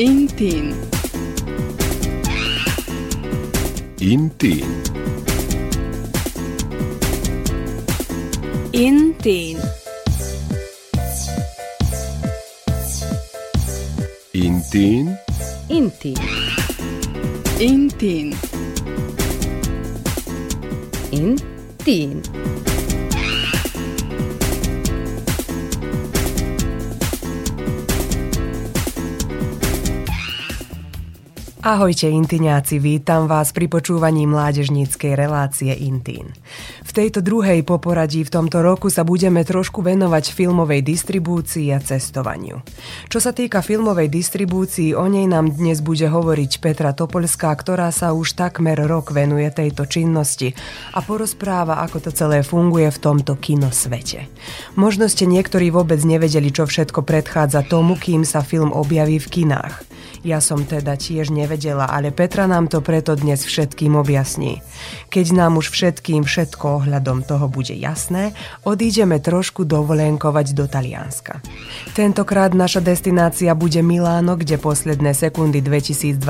Intim. Intim. Intim. Intim. Intim. Intim. Intim. Ahojte intiňáci, vítam vás pri počúvaní mládežníckej relácie Intín. V tejto druhej po poradí v tomto roku sa budeme trošku venovať filmovej distribúcii a cestovaniu. Čo sa týka filmovej distribúcii, o nej nám dnes bude hovoriť Petra Topolská, ktorá sa už takmer rok venuje tejto činnosti a porozpráva, ako to celé funguje v tomto kinosvete. Možno ste niektorí vôbec nevedeli, čo všetko predchádza tomu, kým sa film objaví v kinách. Ja som teda tiež nevedela, ale Petra nám to preto dnes všetkým objasní. Keď nám už všetkým všetko ohľadom toho bude jasné, odídeme trošku dovolenkovať do Talianska. Tentokrát naša destinácia bude Miláno, kde posledné sekundy 2022.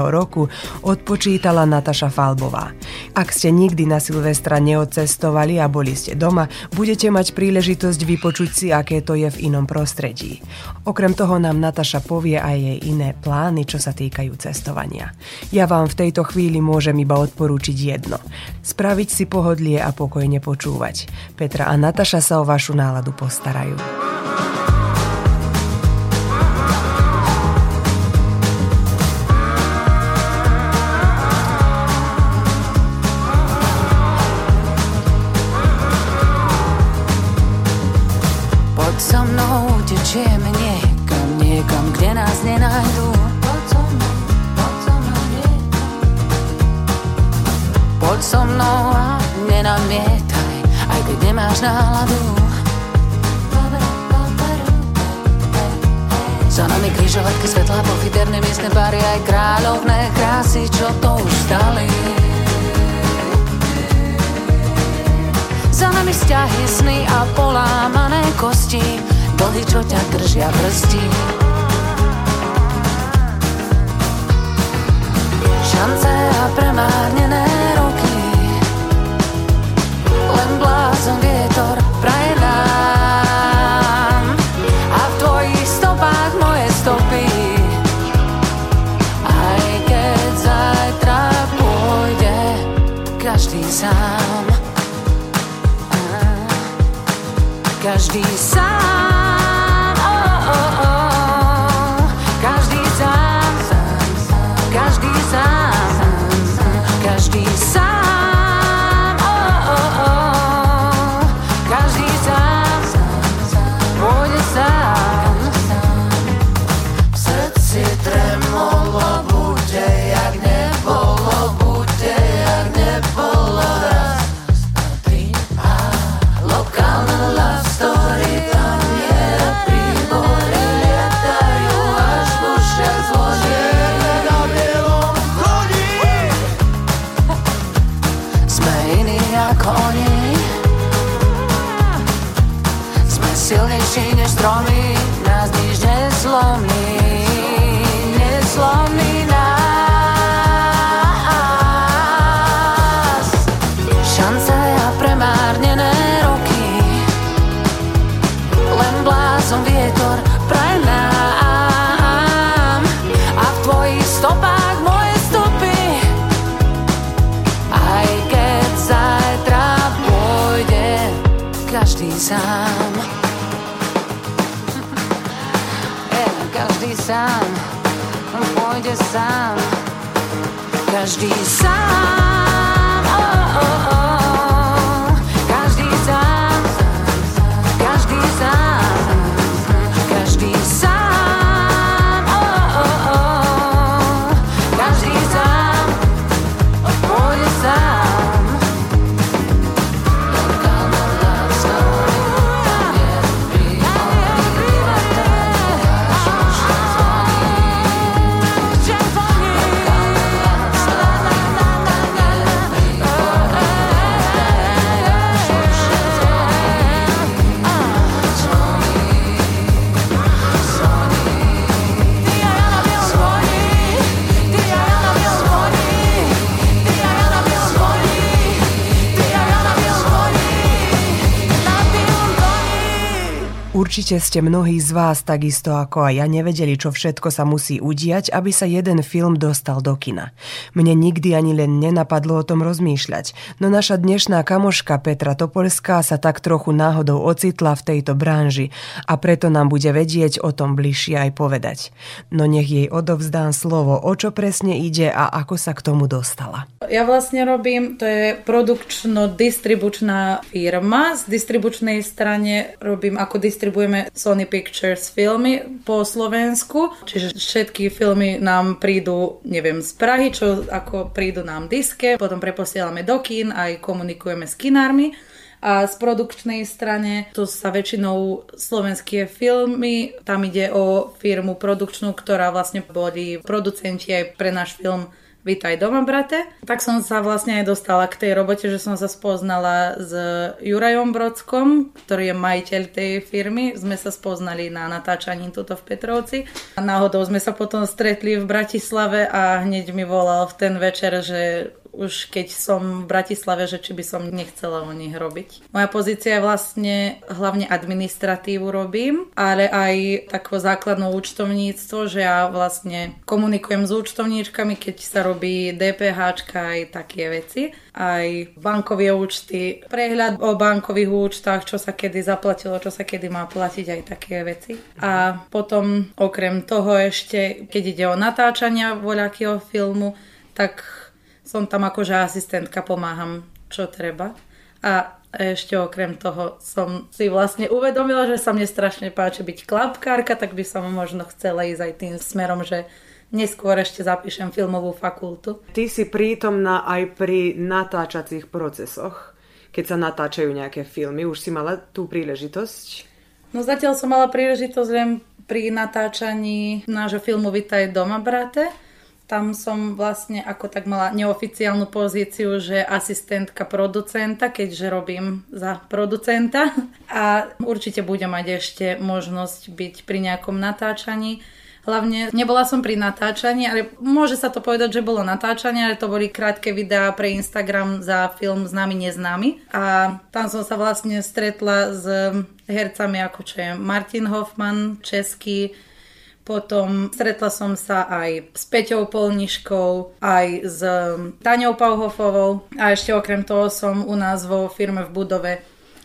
roku odpočítala Natáša Falbová. Ak ste nikdy na Silvestra neodcestovali a boli ste doma, budete mať príležitosť vypočuť si, aké to je v inom prostredí. Okrem toho nám Natáša povie aj jej iné plány, čo sa týkajú cestovania. Ja vám v tejto chvíli môžem iba odporúčiť jedno. Spraviť si pohodlie a pokojne počúvať. Petra a Natáša sa o vašu náladu postarajú. Poď so mnou, utečeme niekam, kde nás nenájdu. Poď so mnou a nenamietaj, aj keď nemáš náladu. Za nami križovatky, svetlá, pofiderné miestne bary, aj kráľovné krásy, čo to už vzdali. Za nami vzťahy, sny a polámané kosti, dlhy, čo ťa držia prsti. Šance a premárnené roky, len blázon vietor praje nám. A v tvojich stopách moje stopy, aj keď zajtra pôjde každý sám. Každý sám. Určite ste mnohí z vás, takisto ako aj ja, nevedeli, čo všetko sa musí udiať, aby sa jeden film dostal do kina. Mne nikdy ani len nenapadlo o tom rozmýšľať, no naša dnešná kamoška Petra Topolská sa tak trochu náhodou ocitla v tejto branži a preto nám bude vedieť o tom bližšie aj povedať. No nech jej odovzdám slovo, o čo presne ide a ako sa k tomu dostala. Ja vlastne robím, to je produkčno-distribučná firma, z distribučnej strane robím ako distribučná Sony Pictures filmy po Slovensku, čiže všetky filmy nám prídu, neviem, z Prahy, čo ako prídu nám diske, potom preposielame do kín, aj komunikujeme s kinármi. A z produkčnej strane to sa väčšinou slovenské filmy, tam ide o firmu produkčnú, ktorá vlastne boli producenti aj pre náš film Vítaj doma, brate. Tak som sa vlastne aj dostala k tej robote, že som sa spoznala s Jurajom Brodskom, ktorý je majiteľ tej firmy. Sme sa spoznali na natáčaní tuto v Petrovci. A náhodou sme sa potom stretli v Bratislave a hneď mi volal v ten večer, že už keď som v Bratislave, že či by som nechcela o nich robiť. Moja pozícia je vlastne hlavne administratívu robím, ale aj takové základné účtovníctvo, že ja vlastne komunikujem s účtovníčkami, keď sa robí DPHčka aj také veci. Aj bankové účty, prehľad o bankových účtách, čo sa kedy zaplatilo, čo sa kedy má platiť, aj také veci. A potom okrem toho ešte, keď ide o natáčania voľakého filmu, tak som tam akože asistentka, pomáham, čo treba. A ešte okrem toho som si vlastne uvedomila, že sa mne strašne páči byť klapkárka, tak by som možno chcela ísť aj tým smerom, že neskôr ešte zapíšem filmovú fakultu. Ty si prítomná aj pri natáčacích procesoch, keď sa natáčajú nejaké filmy. Už si mala tú príležitosť? No zatiaľ som mala príležitosť len pri natáčaní nášho filmu Vítaj doma, brate. Tam som vlastne ako tak mala neoficiálnu pozíciu, že asistentka producenta, keďže robím za producenta. A určite budem mať ešte možnosť byť pri nejakom natáčaní. Hlavne nebola som pri natáčaní, ale môže sa to povedať, že bolo natáčanie, ale to boli krátke videá pre Instagram za film Známy, neznámy. A tam som sa vlastne stretla s hercami ako čo je Martin Hoffman, český. Potom stretla som sa aj s Peťou Polniškou, aj s Taniou Pauhofovou a ešte okrem toho som u nás vo firme v budove,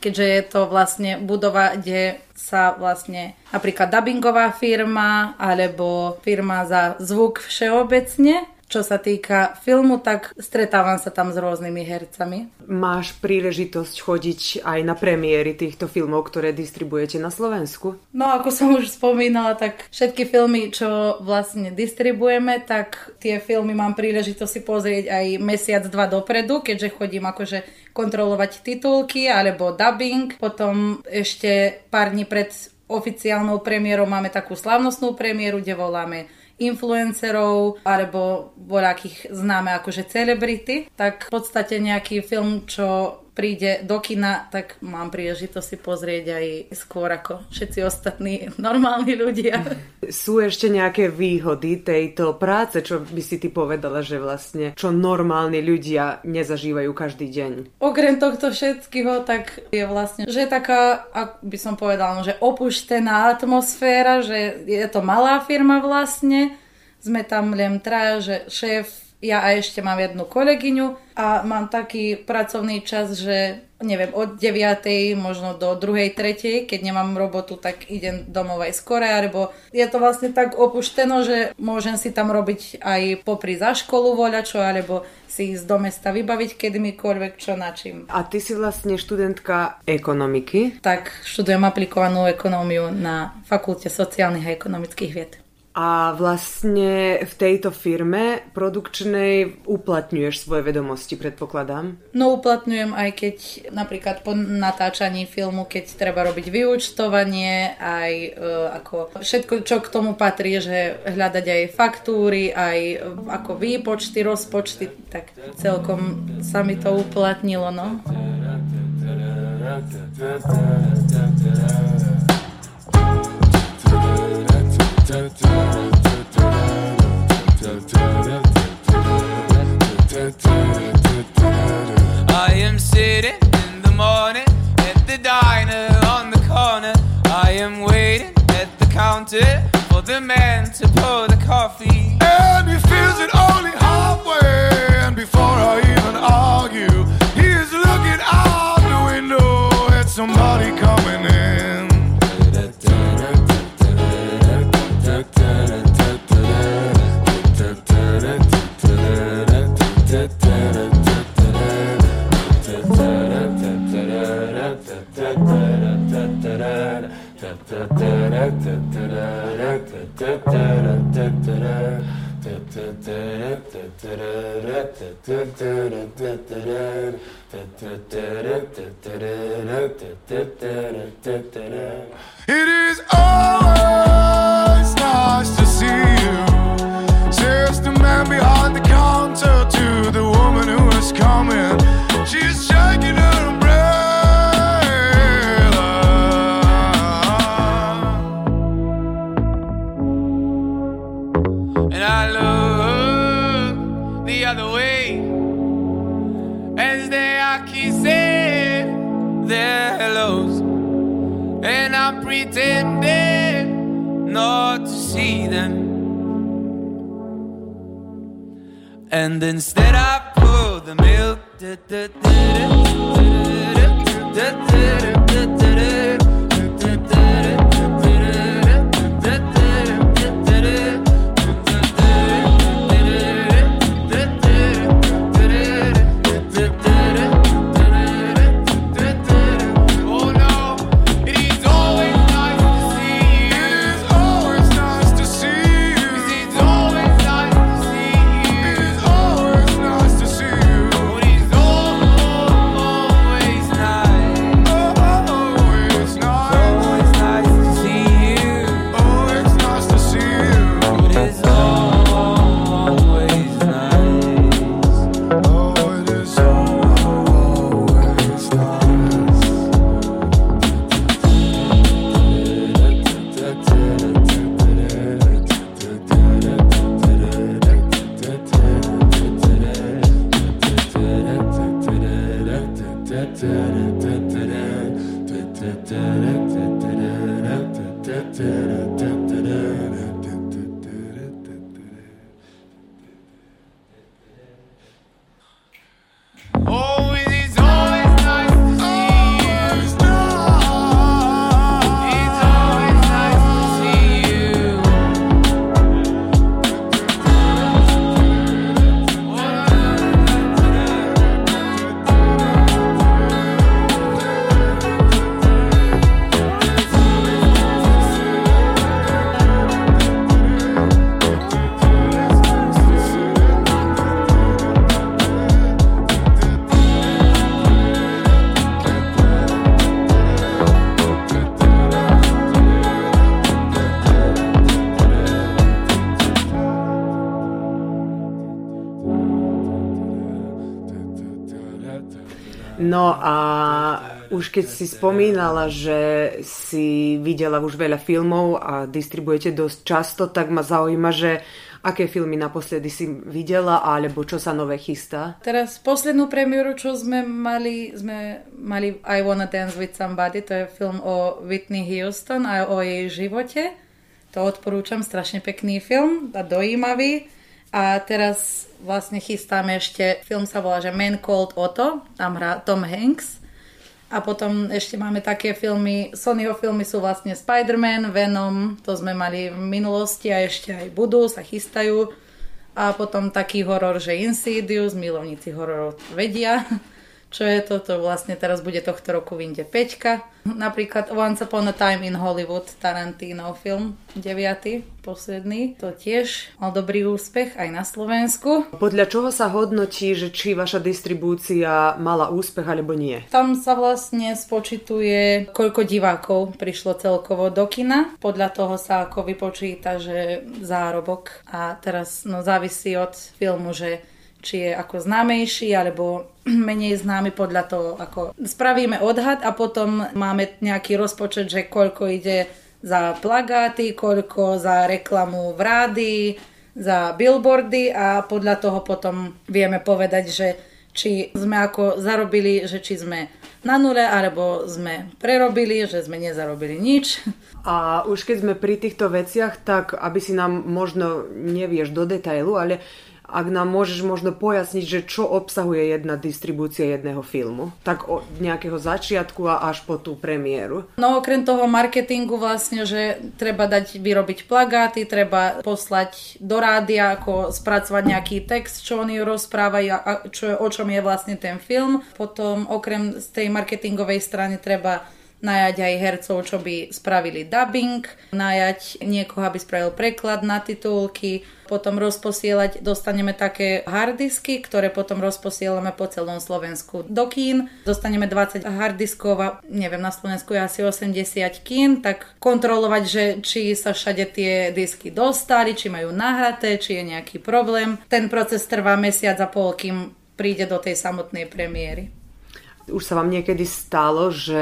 keďže je to vlastne budova, kde sa vlastne napríklad dabingová firma alebo firma za zvuk všeobecne. Čo sa týka filmu, tak stretávam sa tam s rôznymi hercami. Máš príležitosť chodiť aj na premiéry týchto filmov, ktoré distribuujete na Slovensku? No, ako som už spomínala, tak všetky filmy, čo vlastne distribuujeme, tak tie filmy mám príležitosť si pozrieť aj mesiac, dva dopredu, keďže chodím akože kontrolovať titulky alebo dubbing. Potom ešte pár dní pred oficiálnou premiérou máme takú slávnostnú premiéru, kde voláme influencerov alebo voľakých známe akože celebrity, tak v podstate nejaký film, čo príde do kina, tak mám príležitosť si pozrieť aj skôr ako všetci ostatní normálni ľudia. Sú ešte nejaké výhody tejto práce, čo by si ty povedala, že vlastne čo normálni ľudia nezažívajú každý deň? Okrem tohto všetkého, tak je vlastne, že taká, ak by som povedala, že opuštená atmosféra, že je to malá firma vlastne, sme tam len traja, že šéf, ja a ešte mám jednu kolegyňu a mám taký pracovný čas, že neviem, od 9. možno do 2. 3. keď nemám robotu, tak idem domov aj skore, alebo je to vlastne tak opušteno, že môžem si tam robiť aj popri za školu voľačo, alebo si ísť do mesta vybaviť kedykoľvek, čo na čím. A ty si vlastne študentka ekonomiky? Tak, študujem aplikovanú ekonómiu na Fakulte sociálnych a ekonomických vied. A vlastne v tejto firme produkčnej uplatňuješ svoje vedomosti, predpokladám? No uplatňujem, aj keď napríklad po natáčaní filmu, keď treba robiť vyúčtovanie, aj ako všetko, čo k tomu patrí, že hľadať aj faktúry, aj ako výpočty, rozpočty, tak celkom sa mi to uplatnilo, no. I am sitting in the morning at the diner on the corner. I am It is always nice to see you. Says the man behind the counter to the woman who is coming. She's shaking her umbrella. And I'm pretending not to see them. And instead I pour the milk. No a už keď si spomínala, že si videla už veľa filmov a distribuujete dosť často, tak ma zaujíma, že aké filmy naposledy si videla alebo čo sa nové chystá? Teraz poslednú premiéru, čo sme mali I Wanna Dance with Somebody, to je film o Whitney Houston a o jej živote. To odporúčam, strašne pekný film a dojímavý. A teraz vlastne chystáme ešte, film sa volá, že Man Called Otto, tam hrá Tom Hanks. A potom ešte máme také filmy, Sonyho filmy sú vlastne Spider-Man, Venom, to sme mali v minulosti a ešte aj budú, sa chystajú. A potom taký horor, že Insidious, milovníci hororov vedia, čo je toto, vlastne teraz bude tohto roku vyjde 5-ka. Napríklad Once Upon a Time in Hollywood, Tarantino film, 9. posledný, to tiež mal dobrý úspech aj na Slovensku. Podľa čoho sa hodnotí, že či vaša distribúcia mala úspech alebo nie? Tam sa vlastne spočítuje, koľko divákov prišlo celkovo do kina. Podľa toho sa ako vypočíta, že zárobok. A teraz závisí od filmu, že či je ako známejší, alebo menej známy, podľa toho, ako spravíme odhad a potom máme nejaký rozpočet, že koľko ide za plagáty, koľko za reklamu v rádii, za billboardy a podľa toho potom vieme povedať, že či sme ako zarobili, že či sme na nule, alebo sme prerobili, že sme nezarobili nič. A už keď sme pri týchto veciach, tak aby si nám možno nevieš do detailu, ale ak nám môžeš možno pojasniť, že čo obsahuje jedna distribúcia jedného filmu, tak od nejakého začiatku a až po tú premiéru. No okrem toho marketingu vlastne, že treba dať vyrobiť plagáty, treba poslať do rádia, ako spracovať nejaký text, čo oni rozprávajú a o čom je vlastne ten film. Potom okrem z tej marketingovej strany treba najať aj hercov, čo by spravili dubbing, najať niekoho, aby spravil preklad na titulky, potom rozposielať, dostaneme také harddisky, ktoré potom rozposielame po celom Slovensku do kín. Dostaneme 20 harddiskov a neviem, na Slovensku je asi 80 kín, tak kontrolovať, že či sa všade tie disky dostali, či majú nahraté, či je nejaký problém. Ten proces trvá mesiac a pol, kým príde do tej samotnej premiéry. Už sa vám niekedy stalo, že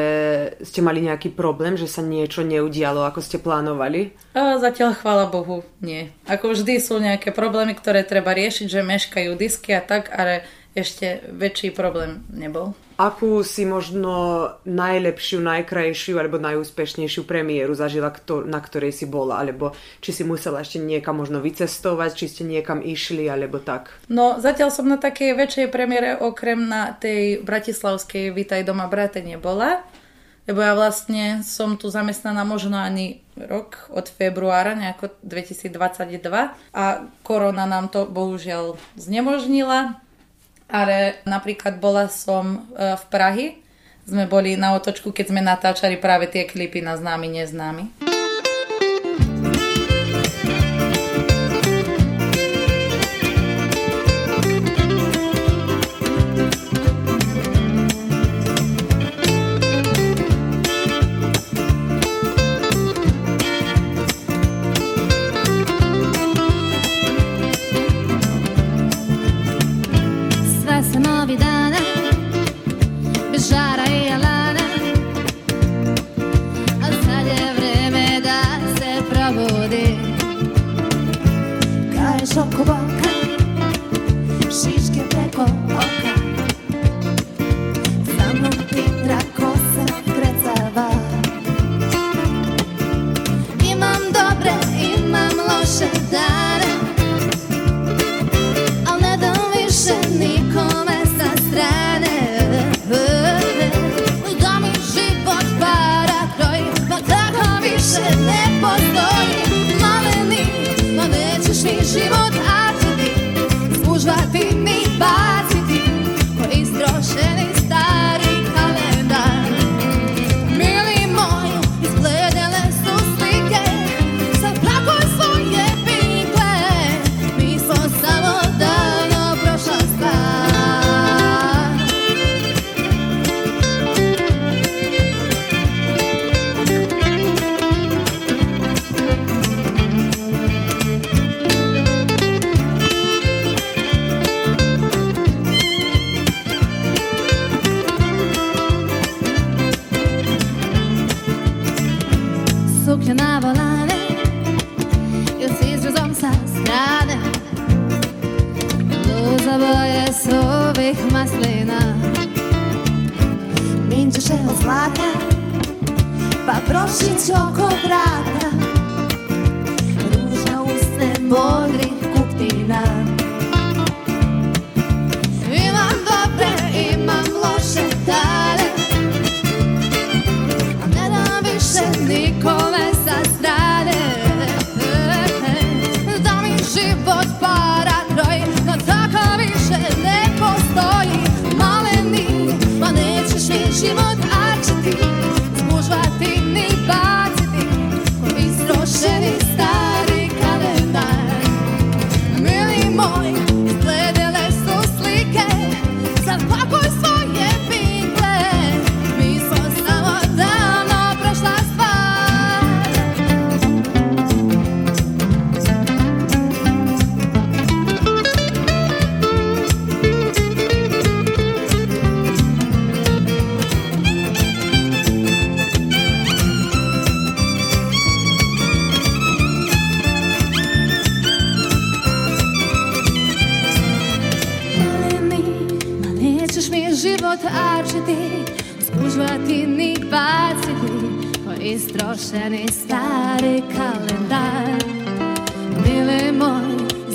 ste mali nejaký problém, že sa niečo neudialo, ako ste plánovali? Zatiaľ, chvála Bohu, nie. Ako vždy sú nejaké problémy, ktoré treba riešiť, že meškajú disky a tak, ale ešte väčší problém nebol. Akú si možno najlepšiu, najkrajšiu alebo najúspešnejšiu premiéru zažila, na ktorej si bola? Alebo či si musela ešte niekam možno vycestovať, či ste niekam išli, alebo tak? No, zatiaľ som na takej väčšej premiére, okrem na tej bratislavskej Vítaj doma, brate, nebola. Lebo ja vlastne som tu zamestnaná možno ani rok od februára, nejako 2022. A korona nám to bohužiaľ znemožnila. Ale napríklad bola som v Prahi, sme boli na otočku, keď sme natáčali práve tie klipy na Známy, neznámy.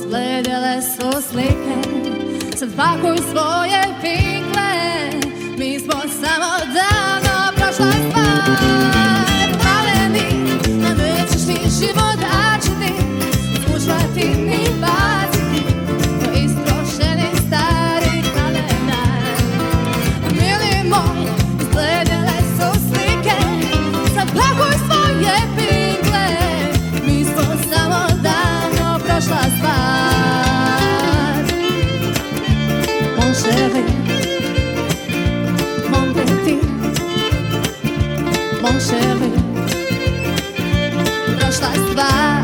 Sledené sú slike, chéri, mon petit, mon chéri, došla z tvár.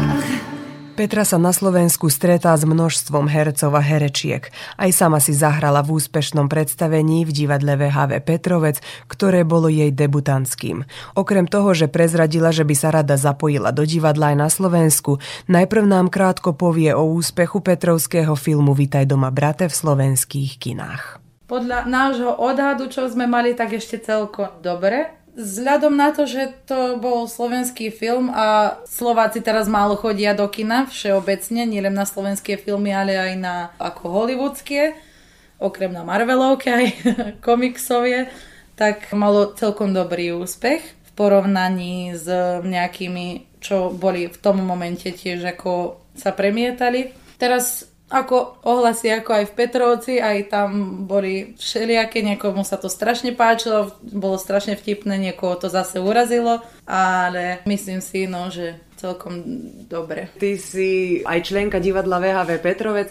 Petra sa na Slovensku stretá s množstvom hercov a herečiek. Aj sama si zahrala v úspešnom predstavení v divadle VHV Petrovec, ktoré bolo jej debutantským. Okrem toho, že prezradila, že by sa rada zapojila do divadla aj na Slovensku, najprv nám krátko povie o úspechu petrovského filmu Vítaj doma, brate v slovenských kinách. Podľa nášho odhadu, čo sme mali, tak ešte celkom dobre. Vzhľadom na to, že to bol slovenský film a Slováci teraz málo chodia do kina všeobecne, nielen na slovenské filmy, ale aj na ako hollywoodské, okrem na Marvelovke aj komiksovie, tak malo celkom dobrý úspech v porovnaní s nejakými, čo boli v tom momente tiež ako sa premietali. Teraz ako ohlasy, ako aj v Petrovci, aj tam boli všelijaké, niekomu sa to strašne páčilo, bolo strašne vtipné, niekoho to zase urazilo, ale myslím si, no, že celkom dobre. Ty si aj členka divadla VHV Petrovec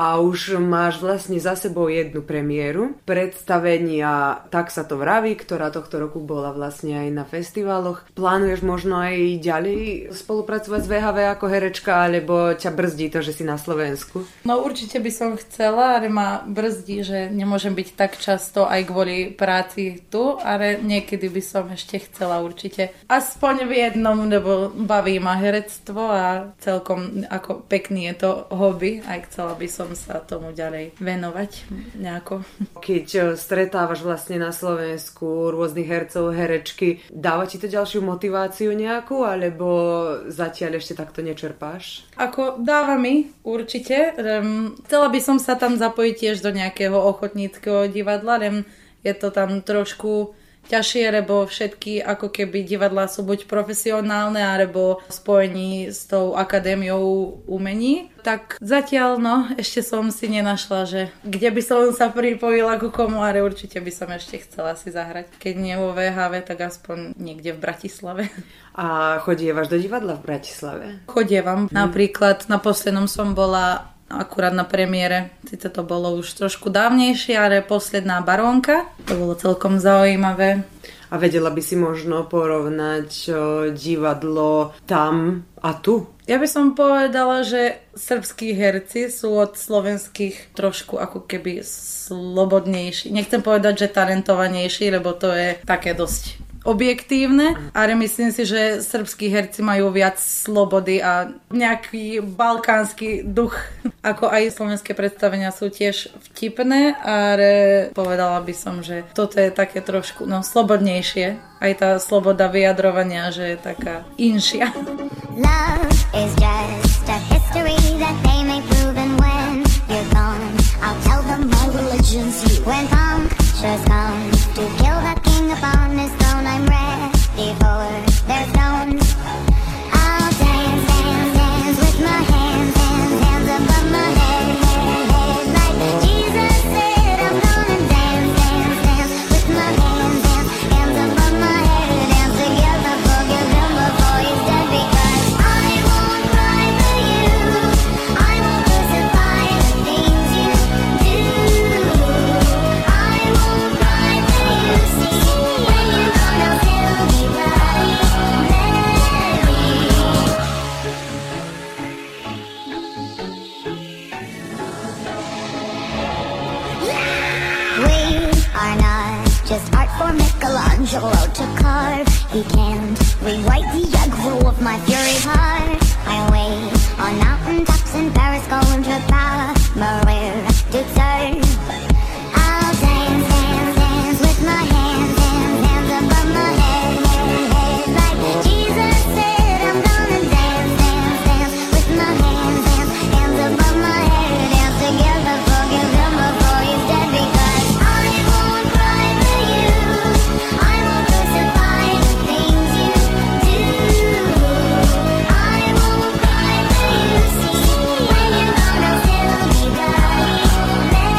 a už máš vlastne za sebou jednu premiéru predstavenia Tak sa to vraví, ktorá tohto roku bola vlastne aj na festivaloch. Plánuješ možno aj ďalej spolupracovať s VHV ako herečka, alebo ťa brzdí to, že si na Slovensku? No určite by som chcela, ale ma brzdí, že nemôžem byť tak často aj kvôli práci tu, ale niekedy by som ešte chcela určite. Aspoň v jednom, lebo baví ma herectvo a celkom ako pekný je to hobby, aj chcela by som sa tomu ďalej venovať nejako. Keď stretávaš vlastne na Slovensku rôznych hercov, herečky, dáva ti to ďalšiu motiváciu nejakú, alebo zatiaľ ešte takto nečerpáš? Ako dáva mi určite. Chcela by som sa tam zapojiť tiež do nejakého ochotníckeho divadla, len je to tam trošku ťažšie, lebo všetky ako keby divadlá sú buď profesionálne, alebo spojení s tou akadémiou umení. Tak zatiaľ, no, ešte som si nenašla, že kde by som sa pripojila ku komu, ale určite by som ešte chcela si zahrať. Keď nie vo VHV, tak aspoň niekde v Bratislave. A chodievaš do divadla v Bratislave? Chodievam. Napríklad na poslednom som bola akurát na premiére, síce to bolo už trošku dávnejšie, ale Posledná barónka, to bolo celkom zaujímavé. A vedela by si možno porovnať divadlo tam a tu? Ja by som povedala, že srbskí herci sú od slovenských trošku ako keby slobodnejší. Nechcem povedať, že talentovanejší, lebo to je také dosť objektívne, ale myslím si, že srbskí herci majú viac slobody a nejaký balkánsky duch. Ako aj slovenské predstavenia sú tiež vtipné, ale povedala by som, že toto je také trošku slobodnejšie. Aj tá sloboda vyjadrovania, že je taká inšia. Love is just a history that they may prove, and when you're gone, I'll tell them my religion's you. When punctures come to kill the king upon his throne, I'm ready for their stones. I'll dance, dance, dance with my hands, hands, hands above my head, head, head. Like Jesus said, I'm gonna dance, dance, dance with my hands, hands, hands above my head. Dance together, forgive him before he's dead, because I won't cry for you, I won't crucify the things you do. I won't cry for you, see, when you're gonna feel me right, Mary. We are not just art for Michelangelo to carve. He can't rewrite the aggro of my fury heart. I wait on mountain tops in Paris, going to power, Maria to serve. I'll dance, dance, dance with my hands, hands, hands above my head, head, head. Like Jesus said, I'm gonna dance, dance, dance with my hands, hands, hands above my head. Dance together, forgive him before he's dead, because I won't cry for you, I won't crucify the things you do. I won't cry for you, see, when you're gonna feel me right, Mary.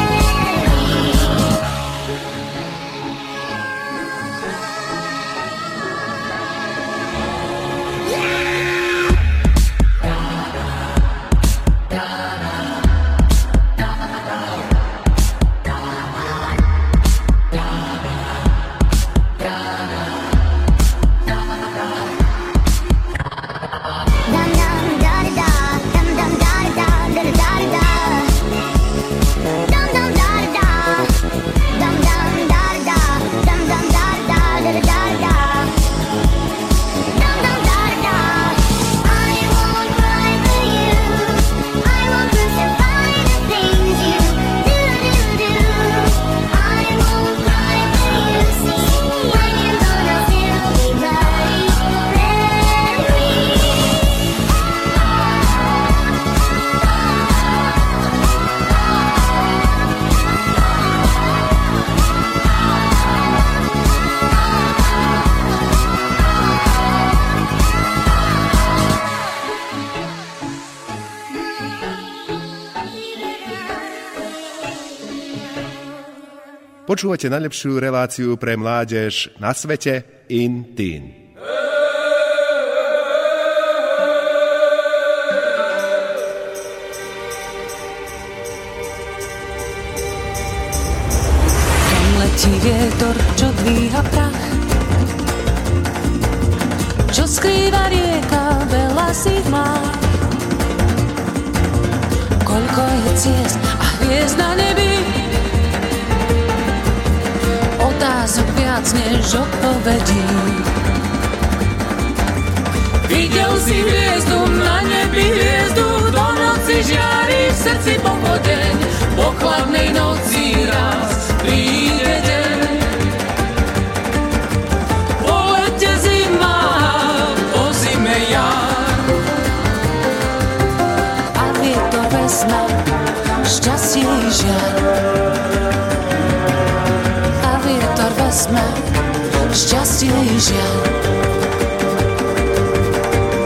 Počúvate najlepšiu reláciu pre mládež na svete In Teen. Kam letí vietor, čo dvíha prach, čo skrýva rieka, veľa si má. Koľko je ciest a hviezd na nebi, otázok viac než odpovedí. Videl si hviezdu, na nebi hviezdu, do noci žiari, v srdci pochodeň, po chladnej noci raz príde deň. Po lete zima, po zime jar, a vietor vesna, šťastie žiar. Sme šťastie i žiaľ.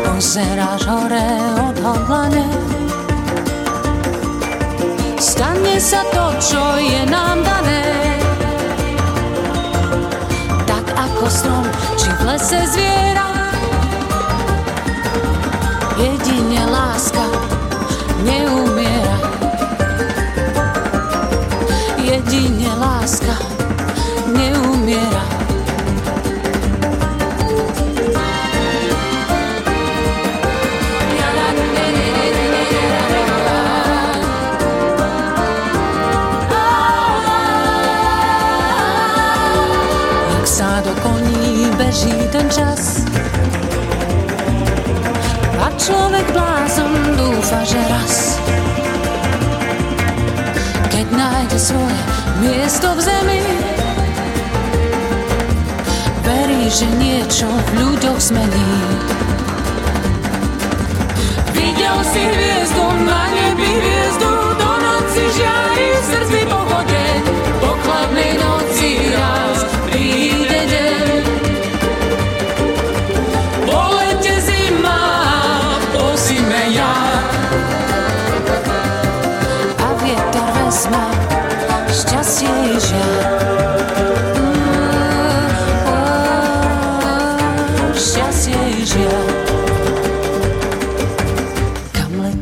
Pozeráš hore odhodlane, stane sa to, čo je nám dané. Tak ako strom, či v lese zviera, jedine láska neumiera. Jedine láska neumiera. Jak sa do koní beží ten čas a človek blázon dúfa, že raz keď nájde svoje miesto v zemi, verí, že niečo v ľuďoch zmení. Videl si hviezdu, na nebi hviezdu, do noci žiari, v srdci pochodeň, po chladnej noci raz príde deň. Po lete zima, po zime jar, a vietor vezme šťastie i žiar.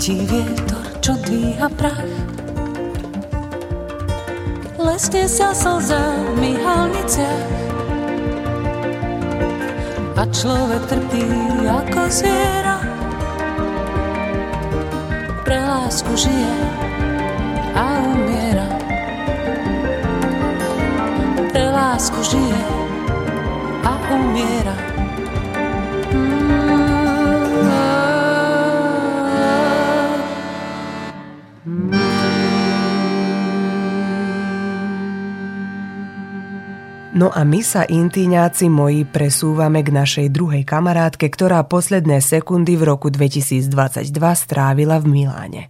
Vietor, čo dvíha prach, lesne sa slzami halnice, a človek trpí ako zviera. Pre lásku žije a umiera. Pre lásku žije a umiera. No a my sa, intíňáci moji, presúvame k našej druhej kamarátke, ktorá posledné sekundy v roku 2022 strávila v Miláne.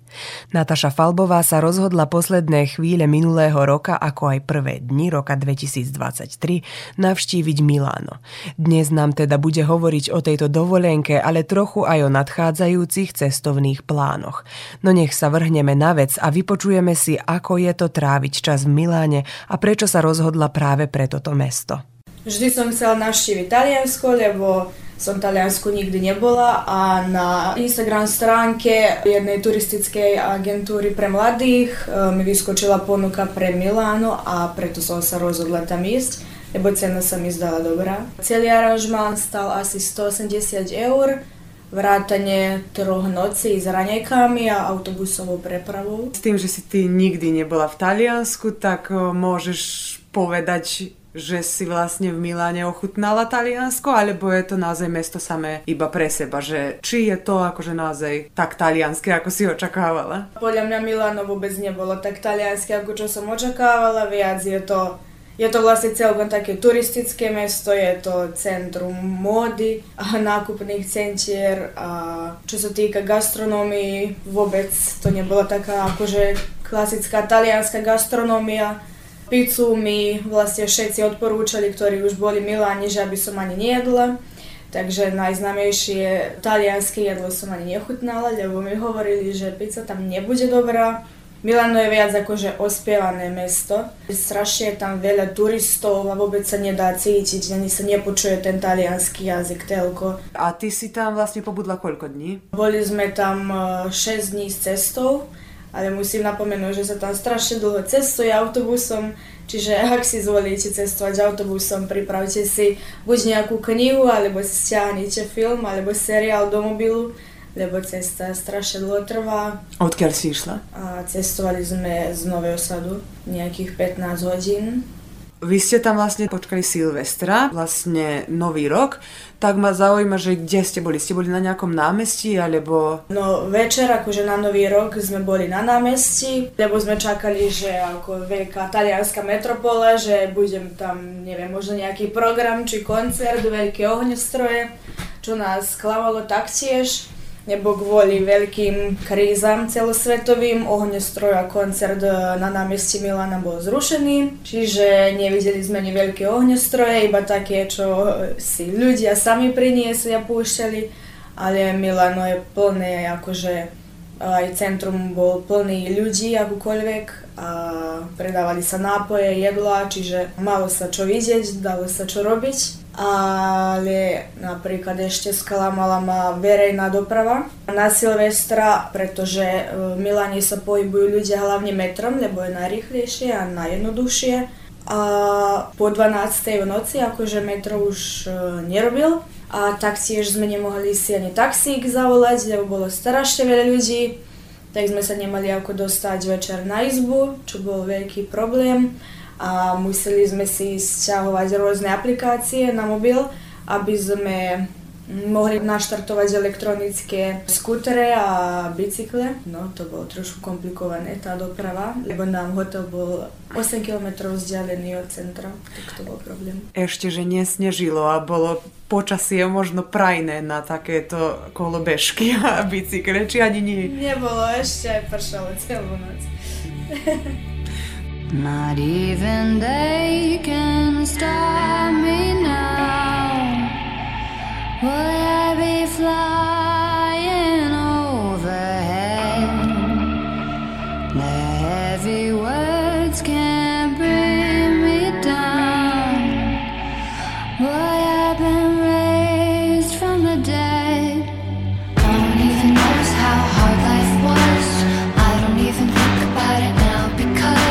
Natáša Falbová sa rozhodla posledné chvíle minulého roka, ako aj prvé dni roka 2023, navštíviť Miláno. Dnes nám teda bude hovoriť o tejto dovolenke, ale trochu aj o nadchádzajúcich cestovných plánoch. No nech sa vrhneme na vec a vypočujeme si, ako je to tráviť čas v Miláne a prečo sa rozhodla práve pre toto mesto. Vždy som chcela navštíviť Taliansko, lebo som v Taliansku nikdy nebola, a na Instagram stránke jednej turistickej agentúry pre mladých mi vyskočila ponuka pre Milano, a preto som sa rozhodla tam ísť, lebo cena sa mi zdala dobrá. Celý aranžmán stal asi 180 eur, vrátane troch nocí s raňajkami a autobusovou prepravou. S tým, že si ty nikdy nebola v Taliansku, tak môžeš povedať, že si vlastne v Miláne ochutnala Taliansko, alebo je to naozaj mesto samé iba pre seba, že či je to akože naozaj tak talianské, ako si očakávala? Podľa mňa Miláno vôbec nebolo tak talianské, ako čo som očakávala, viac je to vlastne celkom také turistické mesto, je to centrum módy a nákupných centier a čo sa týka gastronómii, vôbec to nebola taká akože klasická talianská gastronómia. Pizzu mi vlastne všetci odporúčali, ktorí už boli v Miláne, že aby som ani nejedla. Takže najznámejšie talianské jedlo som ani nechutnala, lebo mi hovorili, že pizza tam nebude dobrá. Milano je viac akože ospievané mesto. Strašne je tam veľa turistov a vôbec sa nedá cítiť, ani sa nepočuje ten taliansky jazyk telko. A ty si tam vlastne pobudla koľko dní? Boli sme tam 6 dní s cestou, ale musím napomenúť, že sa tam strašne dlho cestuje autobusom, čiže ak si zvolíte cestovať autobusom, pripravte si buď nejakú knihu, alebo si stiahnite film, alebo seriál do mobilu, lebo cesta strašne dlho trvá. Odkiaľ si išla? A cestovali sme z Nového Sadu nejakých 15 hodín. Vy ste tam vlastne počkali Silvestra, vlastne Nový rok, tak ma zaujíma, že kde ste boli? Ste boli na nejakom námestí, alebo... No večer, akože na Nový rok sme boli na námestí, lebo sme čakali, že ako veľká talianská metropola, že budem tam, neviem, možno nejaký program či koncert, veľké ohňostroje, čo nás klamalo taktiež. Nebo kvôli veľkým krízam celosvetovým ohňostroj a koncert na námestí Milana bol zrušený. Čiže nevideli sme ani veľké ohňostroje, iba také, čo si ľudia sami priniesli a púšťali. Ale Milano je plné, akože aj centrum bol plný ľudí akokoľvek. A predávali sa nápoje, jedlá, čiže malo sa čo vidieť, dalo sa čo robiť. Ale napríklad ešte sklamala ma verejná doprava na Silvestra, pretože v Miláne sa pohybujú ľudia hlavne metrom, lebo je najrýchlejšie a najjednoduchšie. A po 12. v noci akože metro už nerobil a taktiež sme nemohli si ani taxík zavolať, lebo bolo strašne veľa ľudí, tak sme sa nemali ako dostať večer na izbu, čo bol veľký problém. A museli sme si sťahovať rôzne aplikácie na mobil, aby sme mohli naštartovať elektronické skútere a bicykle. No to bolo trošku komplikované tá doprava, lebo nám hotel bol 8 km vzdialený od centra, tak to bol problém. Ešte, že nesnežilo a bolo počasie možno prajné na takéto kolobežky a bicykle, či ani nie? Nebolo, ešte aj pršalo celú noc. Not even they can stop me now. Will I be flying overhead? The heavy words can't bring me down. Boy, I've been raised from the dead. No one even knows how hard life was. I don't even think about it now because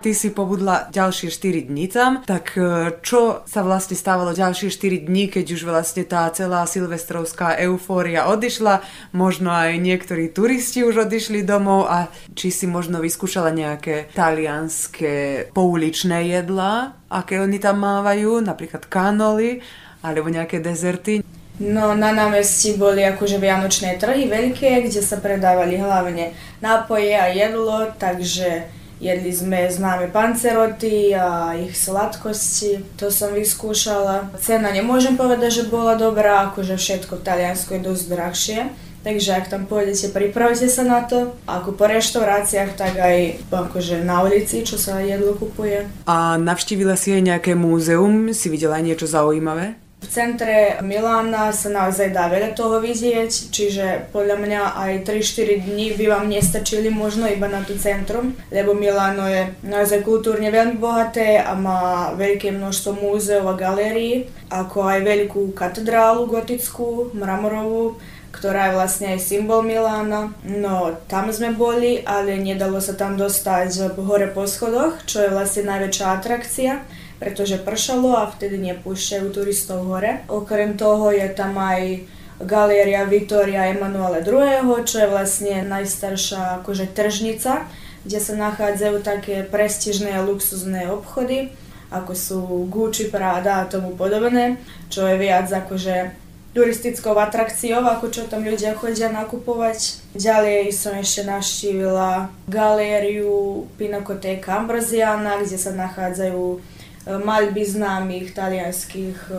Ty si pobudla ďalšie 4 dní tam, tak čo sa vlastne stávalo ďalšie 4 dní, keď už vlastne tá celá silvestrovská eufória odišla, možno aj niektorí turisti už odišli domov a či si možno vyskúšala nejaké talianske pouličné jedlá, aké oni tam mávajú, napríklad kanoli alebo nejaké dezerty? No, na námestí boli akože vianočné trhy veľké, kde sa predávali hlavne nápoje a jedlo, takže jedli sme známe panceroty a ich sladkosti, to som vyskúšala. Cena nemôžem povedať, že bola dobrá, akože všetko v Taliansku je dosť drahšie. Takže ak tam pôjdete, pripravte sa na to. Ako po reštauráciách, tak aj akože na ulici, čo sa jedlo kupuje. A navštívila si aj nejaké múzeum? Si videla niečo zaujímavé? V centre Milána sa naozaj dá veľa toho vidieť, čiže podľa mňa aj 3-4 dní by vám nestačili možno iba na to centrum, lebo Miláno je naozaj kultúrne veľmi bohaté a má veľké množstvo múzeov a galérií, ako aj veľkú katedrálu gotickú, mramorovú, ktorá je vlastne aj symbol Milána. No tam sme boli, ale nedalo sa tam dostať hore po schodoch, čo je vlastne najväčšia atrakcia, pretože pršalo a vtedy nepúšťajú turistov hore. Okrem toho je tam aj galéria Vittoria Emanuele II, čo je vlastne najstaršia akože tržnica, kde sa nachádzajú také prestížne a luxusné obchody, ako sú Gucci, Prada a tomu podobné, čo je viac akože turistickou atrakciou, ako čo tam ľudia chodia nakupovať. Ďalej som ešte navštívila galériu Pinacoteca Ambrosiana, kde sa nachádzajú maľby známych talianských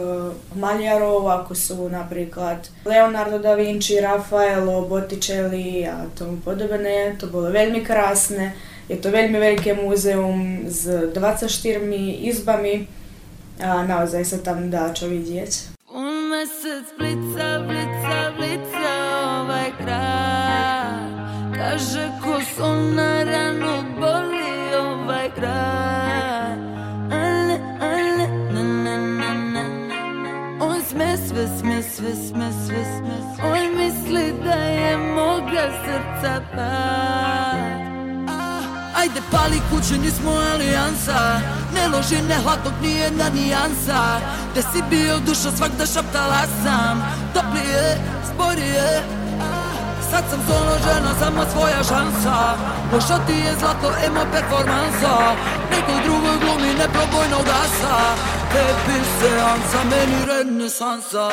maliarov, ako sú napríklad Leonardo da Vinci, Raffaello, Botticelli a tomu podobné. To bolo veľmi krásne. Je to veľmi veľké múzeum s 24 izbami a naozaj sa tam dá čo vidieť. Un mesec blica, blica, blica ovaj kraj. Kaže ko sona rano boli ovaj kraj. On misli da je moga srca pat. Ajde pali kuće, nismo alijansa. Ne loži, ne hladnog, nijedna nijansa. Gde si bio duša, svakda šaptala sam. Toplije, sporije. Sad sam solo žena, sama svoja šansa. Možda ti je zlato, emo performansa. Nekoj drugoj glumi, neprobojnog glasa. Tebi seansa, meni renesansa.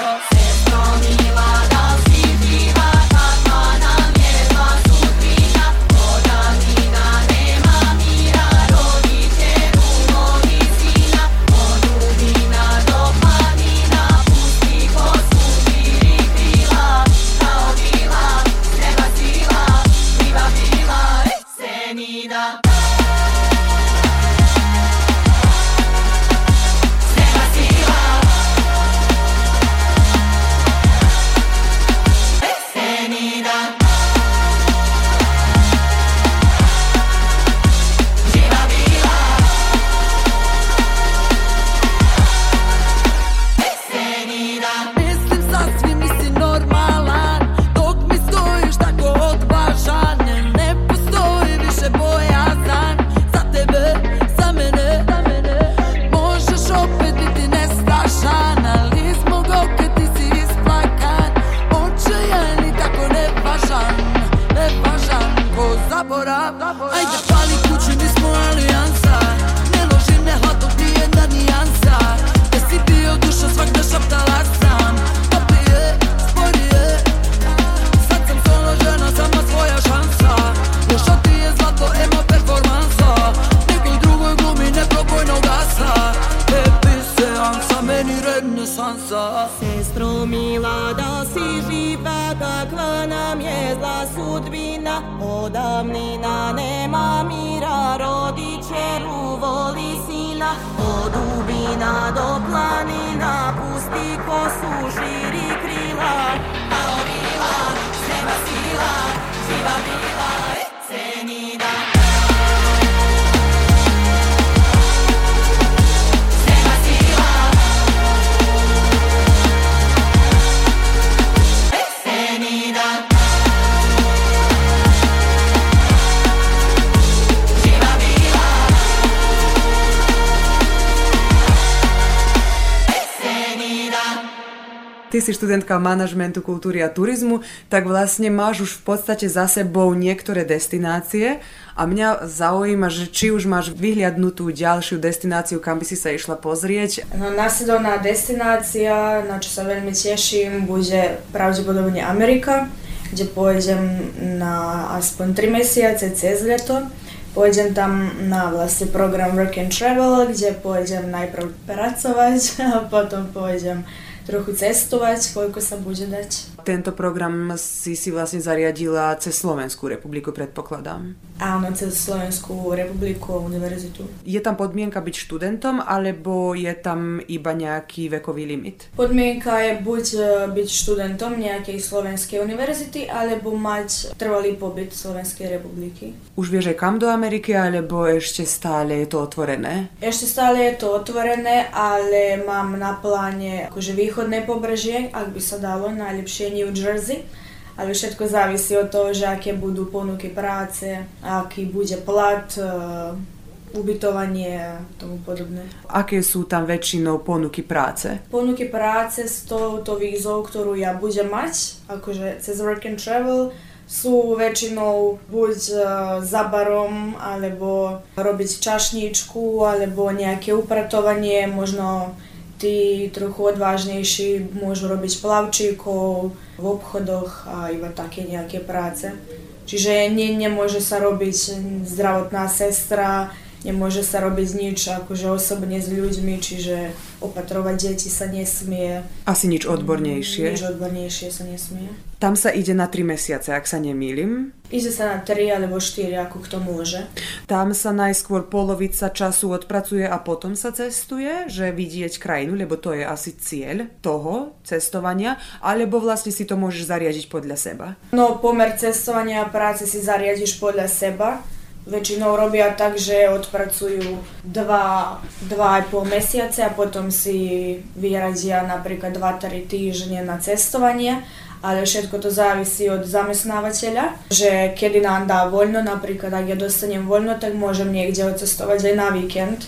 Se promila da si diva, takva nam jeva sudbina. Odavina nema mira, rodit će umovi sina. Od ubina do planina, pusti ko sudbini pila. Kao bila, treba sila, diva bila, senina. ty si študentka manažmentu kultúry a turizmu, tak vlastne máš už v podstate za sebou niektoré destinácie a mňa zaujíma, že či už máš vyhliadnutú ďalšiu destináciu, kam by si sa išla pozrieť. No, následovná destinácia, na čo sa veľmi teším, bude pravdepodobne Amerika, kde pôjdem na aspoň 3 mesiace cez leto. Pôjdem tam na vlastne program Work and Travel, kde pôjdem najprv pracovať a potom pôjdem trochu cestovať, koľko sa bude dať. Tento program si vlastne zariadila cez Slovenskú republiku, predpokladám. Áno, cez Slovenskú republiku a univerzitu. Je tam podmienka byť študentom, alebo je tam iba nejaký vekový limit? Podmienka je buď byť študentom nejakej slovenskej univerzity, alebo mať trvalý pobyt Slovenskej republiky. Už vieš, kam do Ameriky, alebo ešte stále je to otvorené? Ešte stále je to otvorené, ale mám na pláne akože východné pobrežie, ak by sa dalo, najlepšie New Jersey. Ale všetko závisí od toho, že aké budú ponuky práce, aký bude plat, ubytovanie a tomu podobné. Aké sú tam väčšinou ponuky práce? Ponuky práce s touto vízou, ktorú ja budem mať, akože cez Work and Travel, sú väčšinou buď za barom, alebo robiť čašničku, alebo nejaké upratovanie, možno tí trochu odvážnejší môžu robiť plavčíkov v obchodoch a iba také nejaké práce. Čiže nemôže sa robiť zdravotná sestra, nemôže sa robiť nič akože osobne s ľuďmi, čiže opatrovať deti sa nesmie. Asi nič odbornejšie. Nič odbornejšie sa nesmie. Tam sa ide na 3 mesiace, ak sa nemýlim. Ide sa na 3 alebo 4, ako kto môže. Tam sa najskôr polovica času odpracuje a potom sa cestuje, že vidieť krajinu, lebo to je asi cieľ toho cestovania, alebo vlastne si to môžeš zariadiť podľa seba. No, pomer cestovania a práce si zariadiš podľa seba. Väčšinou robia tak, že odpracujú 2,5 mesiace a potom si vyradia napríklad 2-3 týždne na cestovanie. Ale všetko to závisí od zamestnávateľa, že kedy nám dá voľno, napríklad ak ja dostanem voľno, tak môžem niekde odcestovať aj na víkend,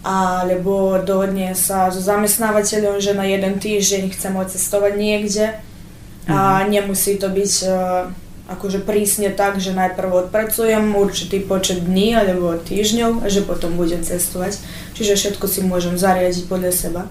alebo dohodne sa so zamestnávateľom, že na jeden týždeň chcem odcestovať niekde a nemusí to byť akože prísne tak, že najprv odpracujem určitý počet dní alebo týždňov, že potom budem cestovať, čiže všetko si môžem zariadiť podľa seba.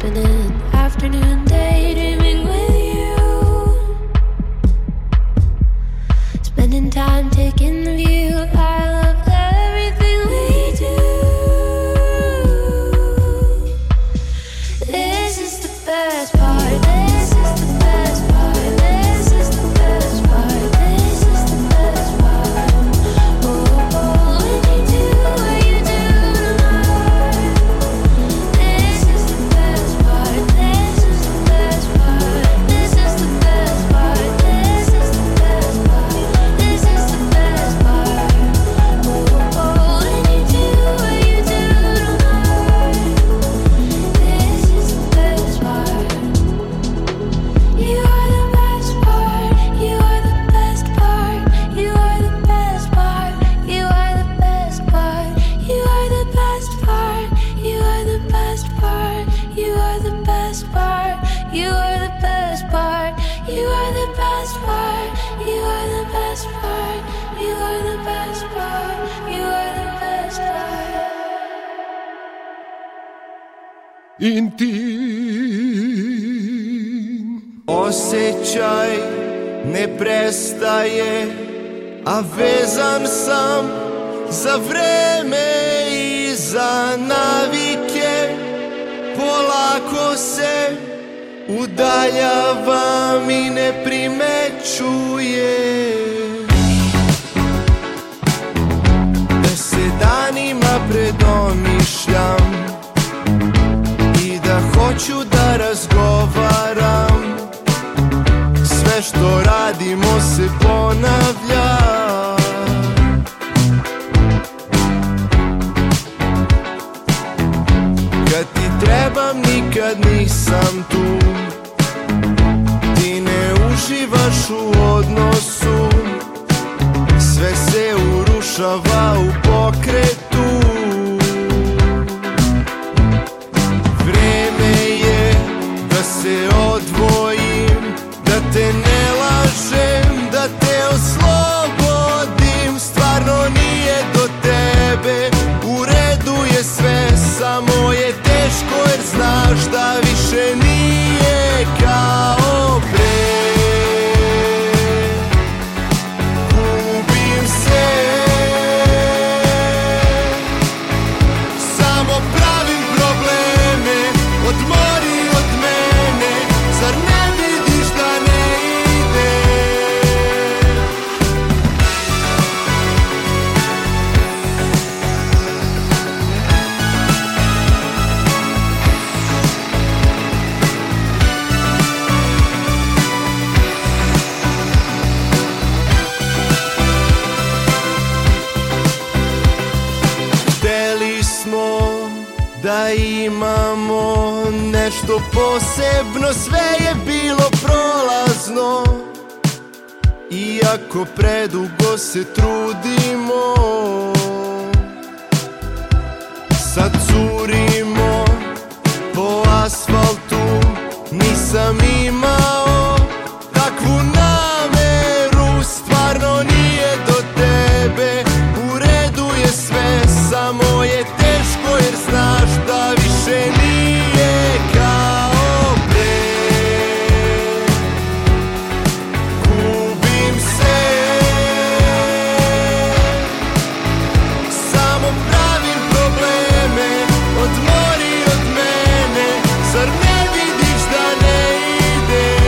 happening. Afternoon daydreaming with you. Spending time taking the view. I love everything we do. This is the best part. This is the best part. This is the best part. This is the best part. Oh, oh, when you do what you do tonight. This is the best part. This is the best part. This is the best part. This is the best part. This is the best part. Oh, oh, when you do what you do tonight. This is the best part. You are the best part. You are the best part. You are the best part. You are the best part. You are the best part. You are the best part. You are the best part. You are the best part. You are the best part. You are the best part. You are the best part. You are the best part. Intim. Osjećaj ne prestaje, a vezan sam za vreme i za navike. Polako se udaljavam i ne primećujem da se danima predomišljam i da hoću da razgovaram. Sve što radimo se ponavlja. Kad ti trebam nikad nisam tu. Ti ne uživaš u odnosu. Sve se urušava u pokretu. Vreme je da se odvojim, da te ne lažem, da te oslobodim. Stvarno nije do tebe, u redu je sve, samo je teško jer znaš da više nije kao pre. Gubim se, samo pravim probleme, odmori od mene, zar ne vidiš da ne ide? Hteli smo da imamo nešto posebno, sve je bilo prolazno. Iako predugo se trudimo, sad curimo po asfaltu. Nisam imao takvu nameru, stvarno nije do tebe, u redu je sve, samo je teško jer znaš da više nije kao pre. Gubim se, samo pravim probleme, odmori od mene, zar ne vidiš da ne ide?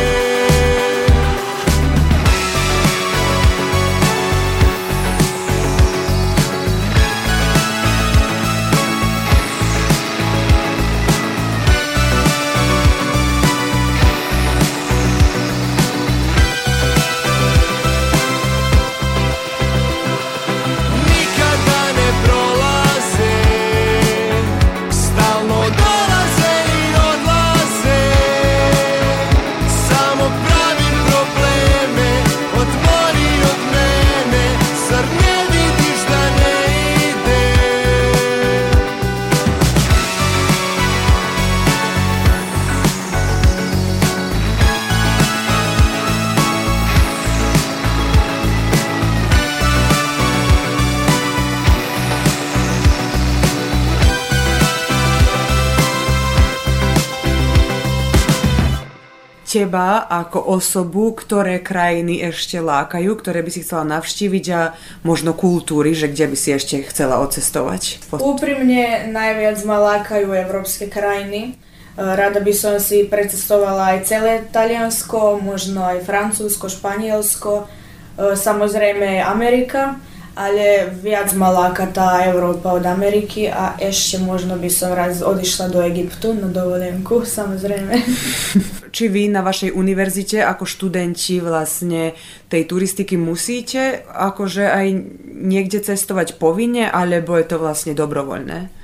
teba ako osobu, ktoré krajiny ešte lákajú, ktoré by si chcela navštíviť a možno kultúry, že kde by si ešte chcela odcestovať? Úprimne najviac ma lákajú európske krajiny. Rada by som si precestovala aj celé Taliansko, možno aj Francúzsko, Španielsko, samozrejme aj Amerika, ale viac ma láka tá Európa od Ameriky a ešte možno by som raz odišla do Egyptu na dovolenku, samozrejme. Či vy na vašej univerzite ako študenti vlastne tej turistiky musíte akože aj niekde cestovať povinne, alebo je to vlastne dobrovoľné?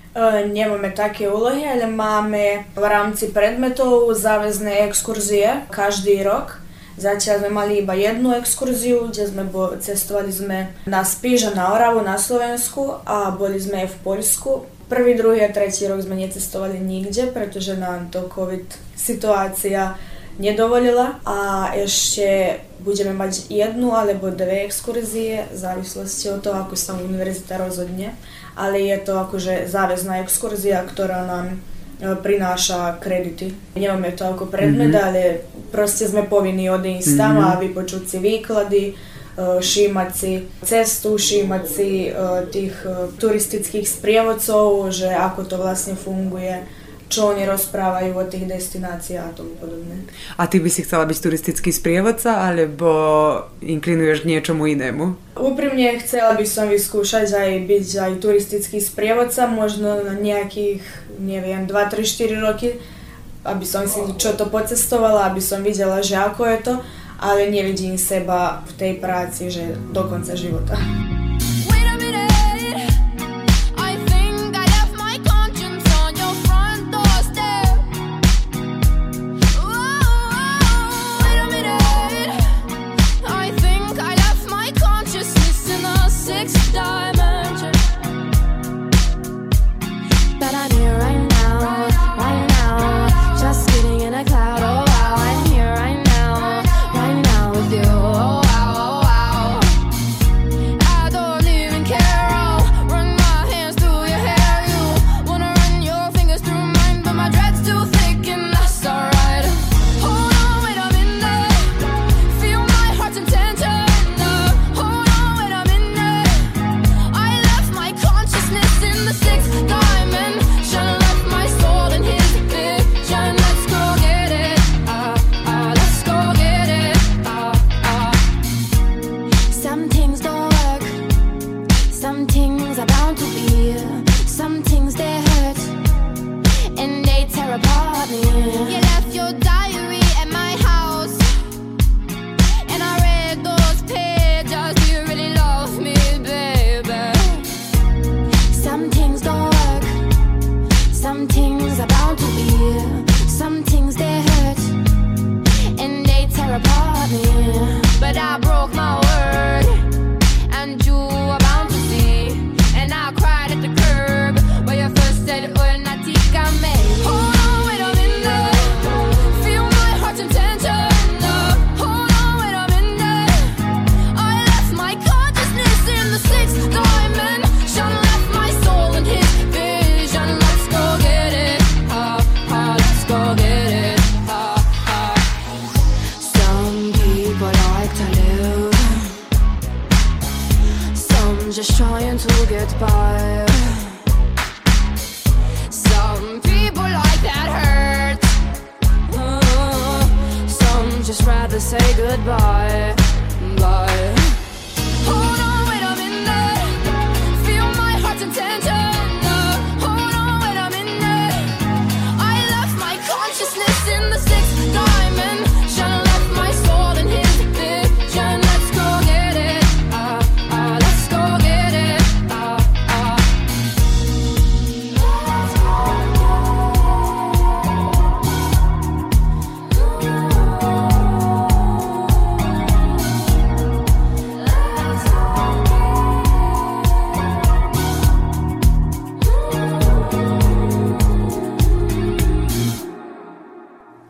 Nemáme také úlohy, ale máme v rámci predmetov záväzné exkurzie každý rok. Zatiaľ sme mali iba jednu exkurziu, kde sme cestovali sme na Spiš a na Oravu na Slovensku a boli sme aj v Poľsku. Prvý, druhý a tretí rok sme necestovali nikde, pretože nám to COVID situácia nedovolila a ešte budeme mať jednu alebo dve exkurzie v závislosti od toho, ako sa univerzita rozhodne. Ale je to akože záväzná exkurzia, ktorá nám prináša kredity. Nemáme to ako predmet, ale proste sme povinni odísť tam a vypočuť si výklady, šímať si cestu, šímať si tých turistických sprievodcov, že ako to vlastne funguje, čo oni rozprávajú o tých destináciách a tomu podobne. A ty by si chcela byť turistický sprievodca, alebo inklinuješ k niečomu inému? Úprimne chcela by som vyskúšať aj byť aj turistický sprievodca, možno na nejakých, neviem, 2-3-4 roky, aby som si čo to pocestovala, aby som videla, že ako je to, ale nevidím seba v tej práci, že do konca života.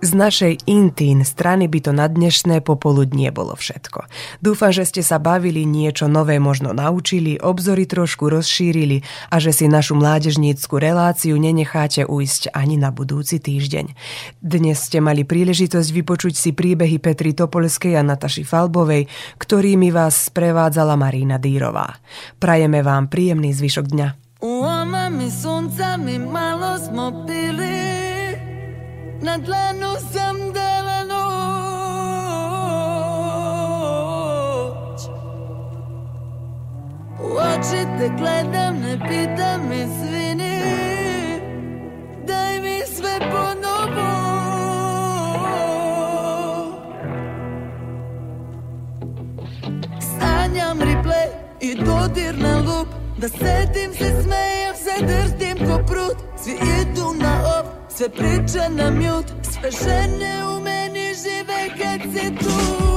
Z našej intín strany by to na dnešné popoludnie bolo všetko. Dúfam, že ste sa bavili, niečo nové možno naučili, obzory trošku rozšírili a že si našu mládežnícku reláciu nenecháte ujsť ani na budúci týždeň. Dnes ste mali príležitosť vypočuť si príbehy Petry Topolskej a Nataši Falbovej, ktorými vás sprevádzala Marina Dírová. Prajeme vám príjemný zvyšok dňa. Uomami suncami malo smo pili, na dlanu sam dala noć. U oči te gledam, ne pitam mi svini, daj mi sve ponovo. Sanjam replay i dodir na lup, da sedim se smejem, se drtim ko prut. Svi idu na op, sve priče na mute, sve žene u meni žive kad si tu.